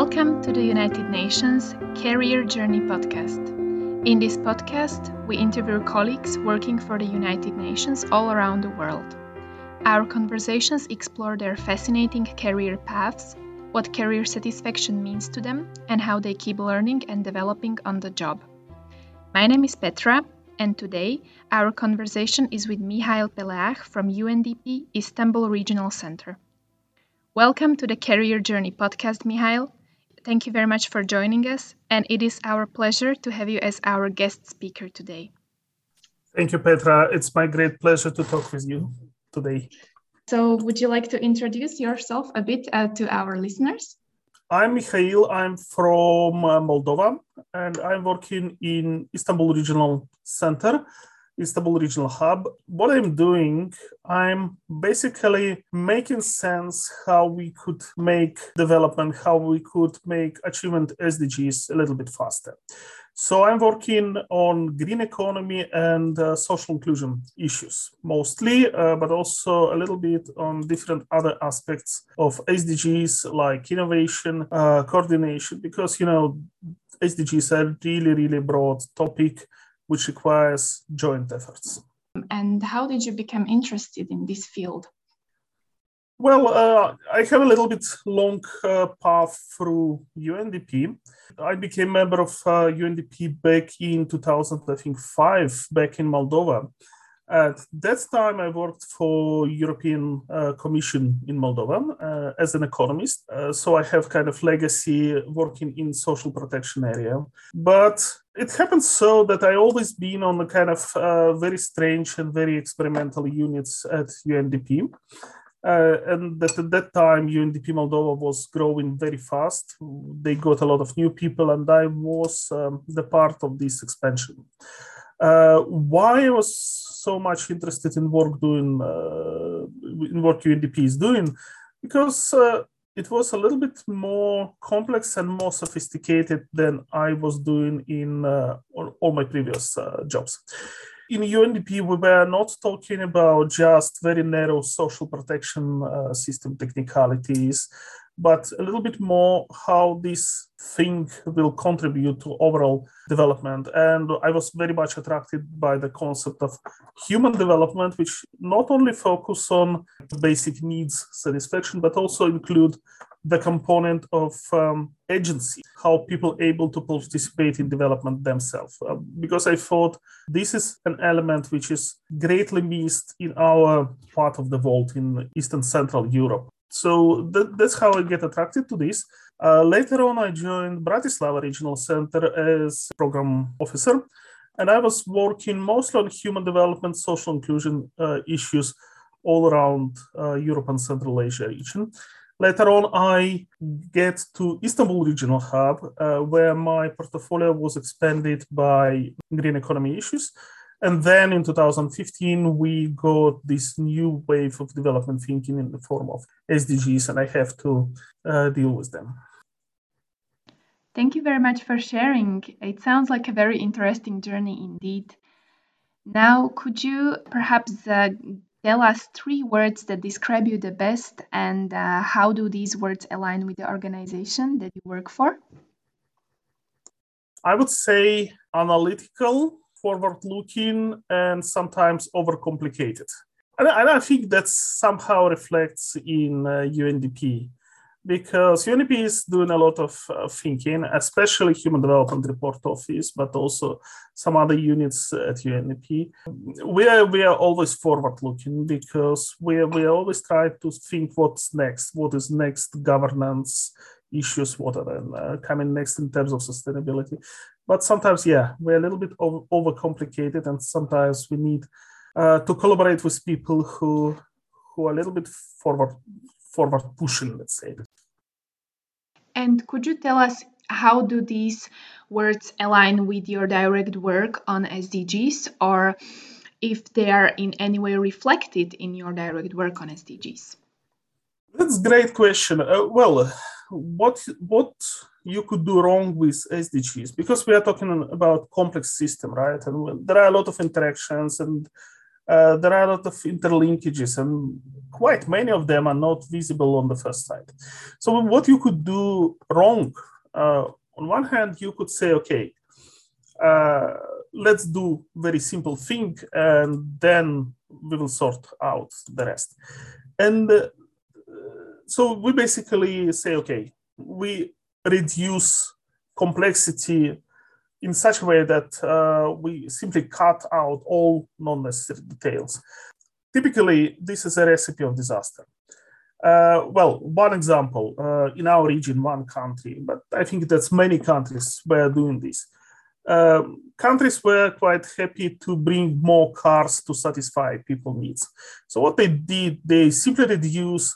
Welcome to the United Nations Career Journey podcast. In this podcast, we interview colleagues working for the United Nations all around the world. Our conversations explore their fascinating career paths, what career satisfaction means to them, and how they keep learning and developing on the job. My name is Petra, and today our conversation is with Mihail Peleah from UNDP Istanbul Regional Center. Welcome to the Career Journey podcast, Mihail. Thank you very much for joining us, and it is our pleasure to have you as our guest speaker today. Thank you, Petra. It's my great pleasure to talk with you today. So would you like to introduce yourself a bit to our listeners? I'm Mihail. I'm from Moldova, and I'm working in Istanbul Regional Center, Istanbul Regional Hub. What I'm doing, I'm basically making sense how we could make development, how we could make achievement SDGs a little bit faster. So I'm working on green economy and social inclusion issues mostly, but also a little bit on different other aspects of SDGs like innovation, coordination, because, you know, SDGs are really, really broad topic, which requires joint efforts. And how did you become interested in this field? Well, I have a little bit long path through UNDP. I became member of UNDP back in 2005, back in Moldova. At that time, I worked for European Commission in Moldova as an economist. So I have kind of legacy working in social protection area. But it happened so that I always been on the kind of very strange and very experimental units at UNDP. And at that time, UNDP Moldova was growing very fast. They got a lot of new people, and I was the part of this expansion. Why I was so much interested in what UNDP is doing, because it was a little bit more complex and more sophisticated than I was doing in all my previous jobs. In UNDP, we were not talking about just very narrow social protection system technicalities, but a little bit more how this thing will contribute to overall development. And I was very much attracted by the concept of human development, which not only focus on basic needs satisfaction, but also include the component of agency, how people are able to participate in development themselves. Because I thought this is an element which is greatly missed in our part of the world in Eastern Central Europe. So that's how I get attracted to this. Later on, I joined Bratislava Regional Center as program officer, and I was working mostly on human development, social inclusion issues all around Europe and Central Asia region. Later on, I get to Istanbul Regional Hub, where my portfolio was expanded by green economy issues. And then in 2015, we got this new wave of development thinking in the form of SDGs, and I have to deal with them. Thank you very much for sharing. It sounds like a very interesting journey indeed. Now, could you perhaps tell us three words that describe you the best, and how do these words align with the organization that you work for? I would say analytical, forward-looking, and sometimes overcomplicated. And I think that somehow reflects in UNDP, because UNDP is doing a lot of thinking, especially Human Development Report Office, but also some other units at UNDP. We are always forward-looking, because we always try to think what's next, what is next governance issues, what are coming next in terms of sustainability. But sometimes, we're a little bit overcomplicated, and sometimes we need to collaborate with people who are a little bit forward pushing, let's say. And could you tell us how do these words align with your direct work on SDGs, or if they are in any way reflected in your direct work on SDGs? That's a great question. What you could do wrong with SDGs, because we are talking about complex system, right? And there are a lot of interactions and there are a lot of interlinkages, and quite many of them are not visible on the first sight. So what you could do wrong, on one hand, you could say, okay, let's do very simple thing, and then we will sort out the rest. And so we basically say, okay, we reduce complexity in such a way that we simply cut out all non-necessary details. Typically, this is a recipe of disaster. Well, one example, in our region, one country, but I think that's many countries were doing this. Countries were quite happy to bring more cars to satisfy people's needs. So what they did, they simply reduce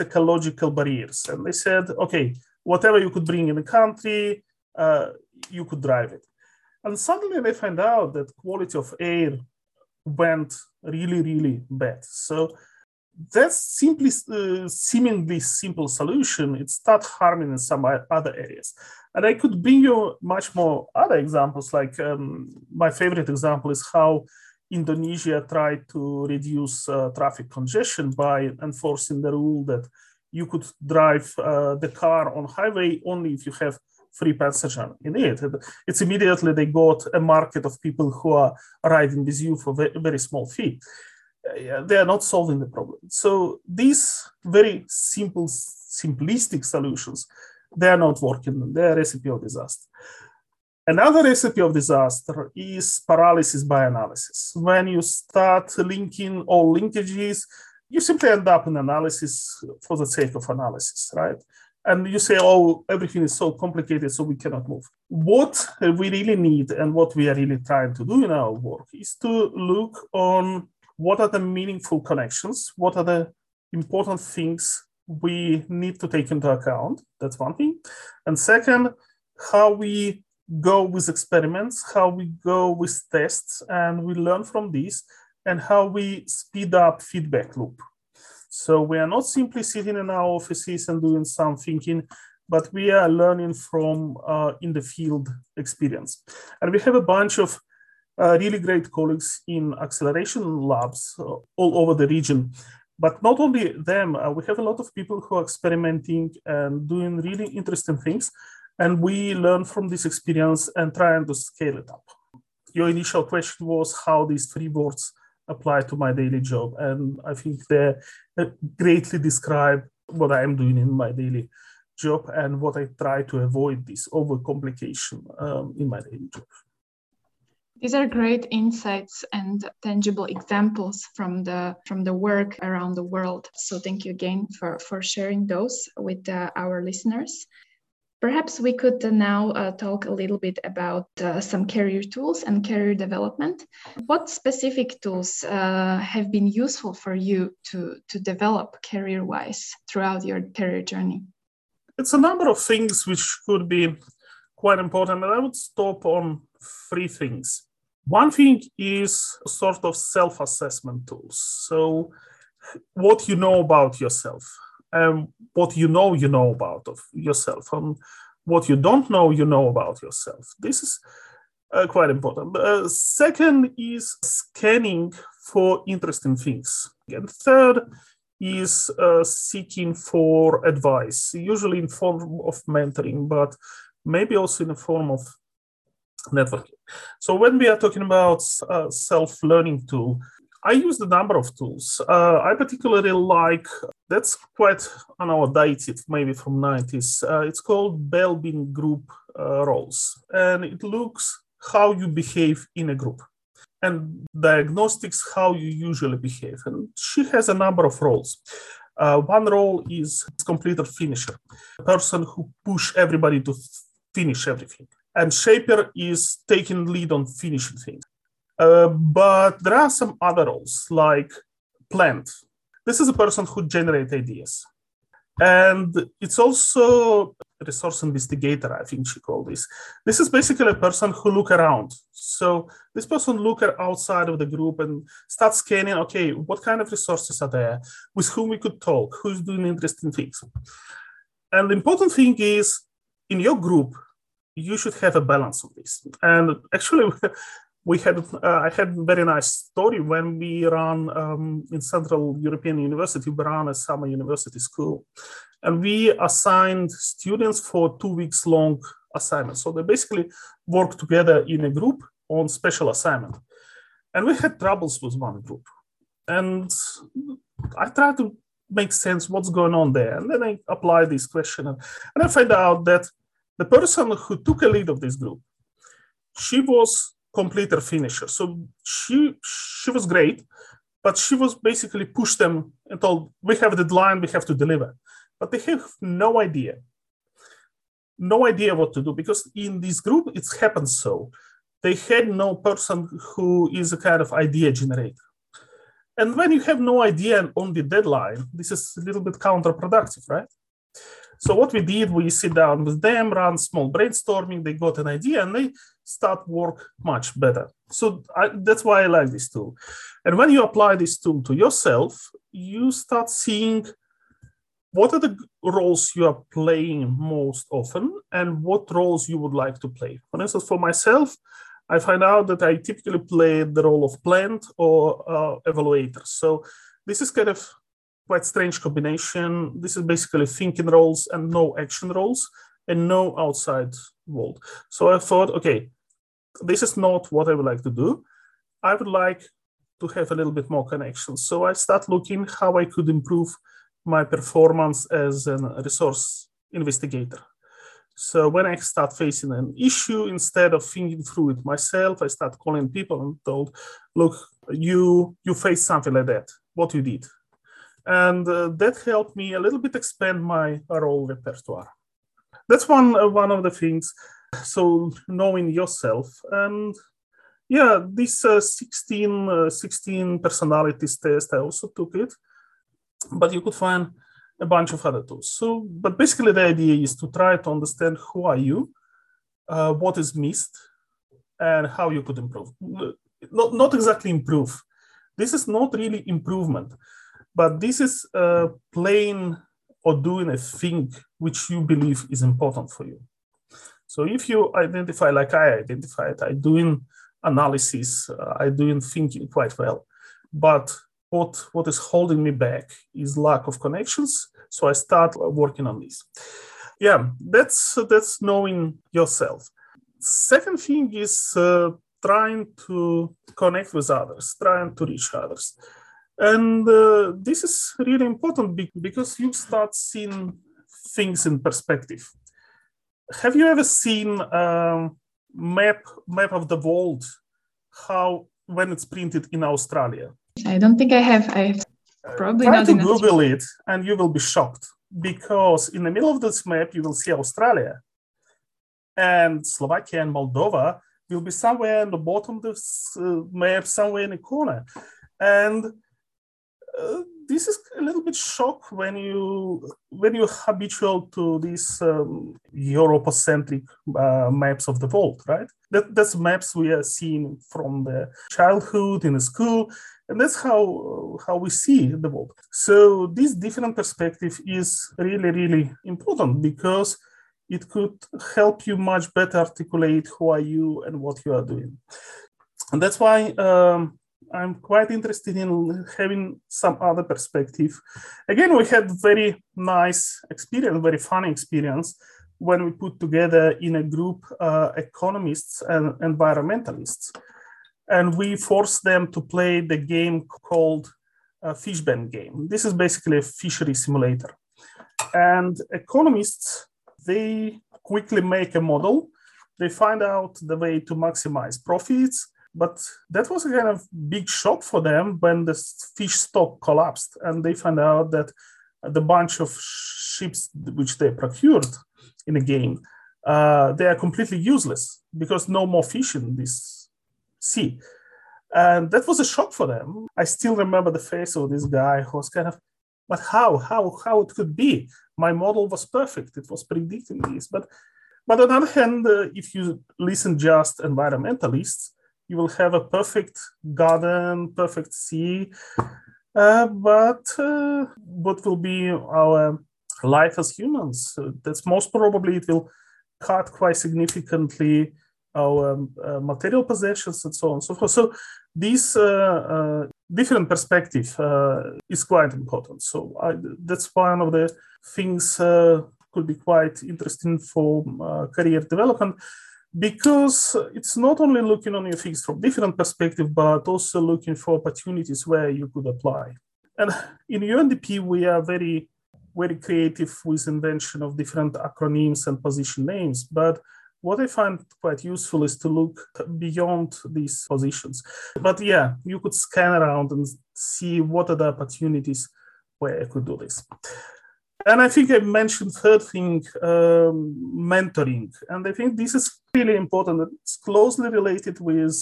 ecological barriers. And they said, okay, whatever you could bring in the country, you could drive it. And suddenly they find out that quality of air went really, really bad. So that's simply seemingly simple solution. It starts harming in some other areas. And I could bring you much more other examples, like my favorite example is how Indonesia tried to reduce traffic congestion by enforcing the rule that you could drive the car on highway only if you have free passenger in it. It's immediately they got a market of people who are riding with you for very small fee. They are not solving the problem. So these very simple, simplistic solutions, they are not working. They are a recipe of disaster. Another recipe of disaster is paralysis by analysis. When you start linking all linkages, you simply end up in analysis for the sake of analysis, right? And you say, oh, everything is so complicated, so we cannot move. What we really need and what we are really trying to do in our work is to look on what are the meaningful connections, what are the important things we need to take into account. That's one thing. And second, how we go with experiments, how we go with tests, and we learn from these, and how we speed up feedback loop. So we are not simply sitting in our offices and doing some thinking, but we are learning from in the field experience. And we have a bunch of really great colleagues in acceleration labs all over the region. But not only them, we have a lot of people who are experimenting and doing really interesting things. And we learn from this experience and trying to scale it up. Your initial question was how these three words apply to my daily job. And I think they greatly describe what I am doing in my daily job and what I try to avoid this overcomplication in my daily job. These are great insights and tangible examples from the work around the world. So thank you again for sharing those with our listeners. Perhaps we could now talk a little bit about some career tools and career development. What specific tools have been useful for you to develop career-wise throughout your career journey? It's a number of things which could be quite important, and I would stop on three things. One thing is sort of self-assessment tools. So what you know about yourself. What you know about of yourself, and what you don't know, you know about yourself. This is quite important. Second is scanning for interesting things. And third is seeking for advice, usually in form of mentoring, but maybe also in the form of networking. So when we are talking about self-learning tool, I use a number of tools. I particularly like, that's quite outdated, maybe from 90s. It's called Belbin group roles. And it looks how you behave in a group. And diagnostics, how you usually behave. And she has a number of roles. One role is completer finisher, a person who push everybody to finish everything. And shaper is taking lead on finishing things. But there are some other roles, like plant. This is a person who generates ideas. And it's also a resource investigator, I think she called this. This is basically a person who looks around. So this person looks outside of the group and starts scanning, okay, what kind of resources are there, with whom we could talk, who's doing interesting things. And the important thing is, in your group, you should have a balance of this. And actually, we had I had a very nice story when we ran in Central European University, we ran a summer university school, and we assigned students for 2 weeks long assignments. So they basically worked together in a group on special assignment, and we had troubles with one group, and I tried to make sense what's going on there, and then I applied this questionnaire, and I find out that the person who took a lead of this group, she was completer finisher. So she was great, but she was basically pushed them and told, we have the deadline, we have to deliver. But they have no idea what to do, because in this group, it's happened so. They had no person who is a kind of idea generator. And when you have no idea on the deadline, this is a little bit counterproductive, right? So what we did, we sit down with them, run small brainstorming, they got an idea, and they start work much better. So that's why I like this tool. And when you apply this tool to yourself, you start seeing what are the roles you are playing most often and what roles you would like to play. For instance, for myself, I find out that I typically play the role of plant or evaluator. So this is kind of quite strange combination. This is basically thinking roles and no action roles and no outside world. So I thought, okay, this is not what I would like to do. I would like to have a little bit more connection. So I start looking how I could improve my performance as a resource investigator. So when I start facing an issue, instead of thinking through it myself, I start calling people and told, look, you faced something like that, what you did. And that helped me a little bit expand my role repertoire. That's one of the things. So knowing yourself. And yeah, this 16 personalities test, I also took it, but you could find a bunch of other tools. So, but basically the idea is to try to understand who are you, what is missed, and how you could improve. Not exactly improve. This is not really improvement. But this is playing or doing a thing which you believe is important for you. So if you identify like I identified, I doing analysis, I doing thinking quite well. But what is holding me back is lack of connections. So I start working on this. Yeah, that's knowing yourself. Second thing is trying to connect with others, trying to reach others. And this is really important because you start seeing things in perspective. Have you ever seen a map of the world, how when it's printed in Australia? I don't think I have. I have probably not. Try to Google it and you will be shocked, because in the middle of this map, you will see Australia, and Slovakia and Moldova will be somewhere in the bottom of this map, somewhere in the corner. And this is a little bit shock when you're habitual to these Europocentric maps of the world, right? That's maps we are seeing from the childhood in the school, and that's how we see the world. So this different perspective is really, really important, because it could help you much better articulate who are you and what you are doing. And that's why I'm quite interested in having some other perspective. Again, we had very nice experience, very funny experience, when we put together in a group economists and environmentalists. And we forced them to play the game called Fish Bend Game. This is basically a fishery simulator. And economists, they quickly make a model. They find out the way to maximize profits. But that was a kind of big shock for them when the fish stock collapsed, and they found out that the bunch of ships which they procured in the game, they are completely useless because no more fish in this sea. And that was a shock for them. I still remember the face of this guy who was kind of, but how it could be? My model was perfect. It was predicting this. But on the other hand, if you listen just environmentalists, you will have a perfect garden, perfect sea, but what will be our life as humans? That's most probably it will cut quite significantly our material possessions, and so on and so forth. So this different perspective is quite important. So that's one of the things could be quite interesting for career development, because it's not only looking on your things from different perspective, but also looking for opportunities where you could apply. And in UNDP, we are very, very creative with invention of different acronyms and position names. But what I find quite useful is to look beyond these positions. But yeah, you could scan around and see what are the opportunities where I could do this. And I think I mentioned third thing, mentoring. And I think this is really important. It's closely related with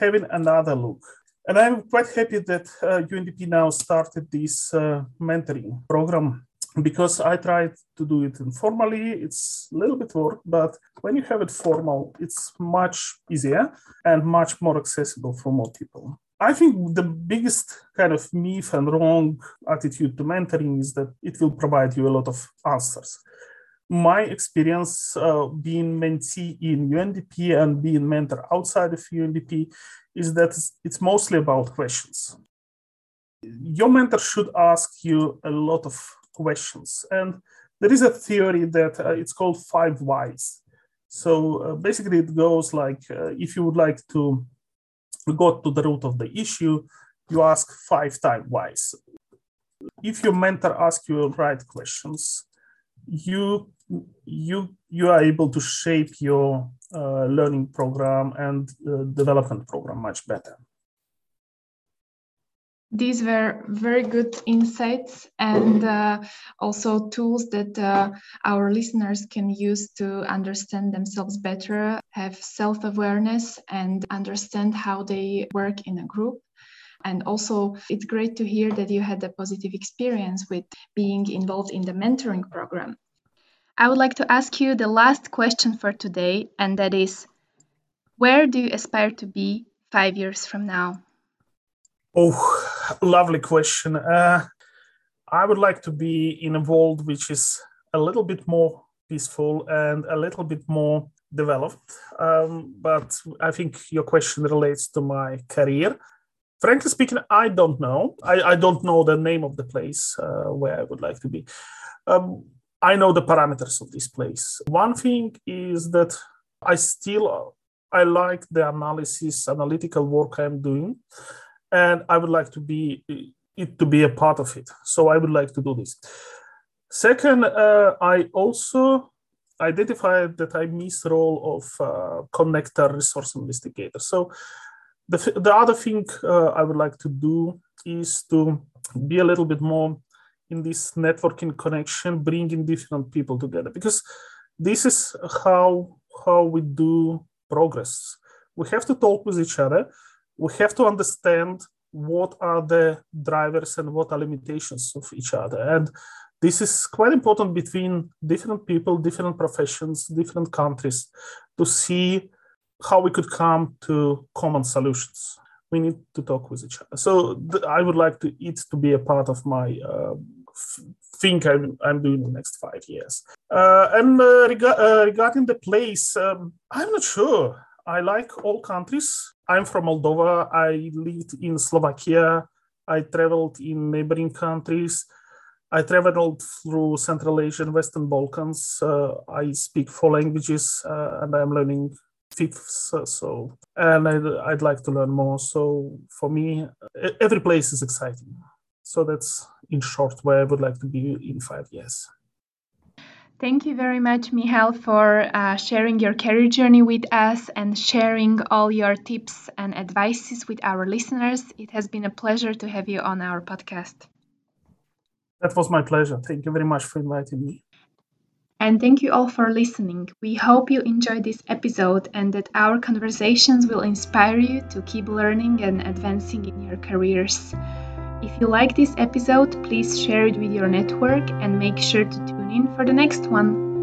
having another look. And I'm quite happy that UNDP now started this mentoring program, because I tried to do it informally. It's a little bit work, but when you have it formal, it's much easier and much more accessible for more people. I think the biggest kind of myth and wrong attitude to mentoring is that it will provide you a lot of answers. My experience being mentee in UNDP and being mentor outside of UNDP is that it's mostly about questions. Your mentor should ask you a lot of questions. And there is a theory that it's called 5 whys. So basically it goes like, if you would like to go to the root of the issue, you ask 5 whys. If your mentor asks you the right questions, you are able to shape your learning program and development program much better. These were very good insights and also tools that our listeners can use to understand themselves better, have self-awareness and understand how they work in a group. And also, it's great to hear that you had a positive experience with being involved in the mentoring program. I would like to ask you the last question for today, and that is, where do you aspire to be 5 years from now? Oh, lovely question. I would like to be in a world which is a little bit more peaceful and a little bit more developed. But I think your question relates to my career. Frankly speaking, I don't know. I don't know the name of the place where I would like to be. I know the parameters of this place. One thing is that I like the analytical work I'm doing. And I would like to be a part of it. So I would like to do this. Second, I also identified that I miss the role of connector resource investigator. So the other thing I would like to do is to be a little bit more in this networking connection, bringing different people together, because this is how we do progress. We have to talk with each other. We have to understand what are the drivers and what are limitations of each other. And this is quite important between different people, different professions, different countries, to see how we could come to common solutions. We need to talk with each other. So I would like it to be a part of my thing I'm doing the next 5 years. Regarding the place, I'm not sure. I like all countries. I'm from Moldova. I lived in Slovakia. I traveled in neighboring countries. I traveled through Central Asia and Western Balkans. I speak 4 languages and I'm learning 5th. And I'd like to learn more. So for me, every place is exciting. So that's in short where I would like to be in 5 years. Thank you very much, Mihail, for sharing your career journey with us and sharing all your tips and advices with our listeners. It has been a pleasure to have you on our podcast. That was my pleasure. Thank you very much for inviting me. And thank you all for listening. We hope you enjoyed this episode and that our conversations will inspire you to keep learning and advancing in your careers. If you like this episode, please share it with your network and make sure to tune in for the next one.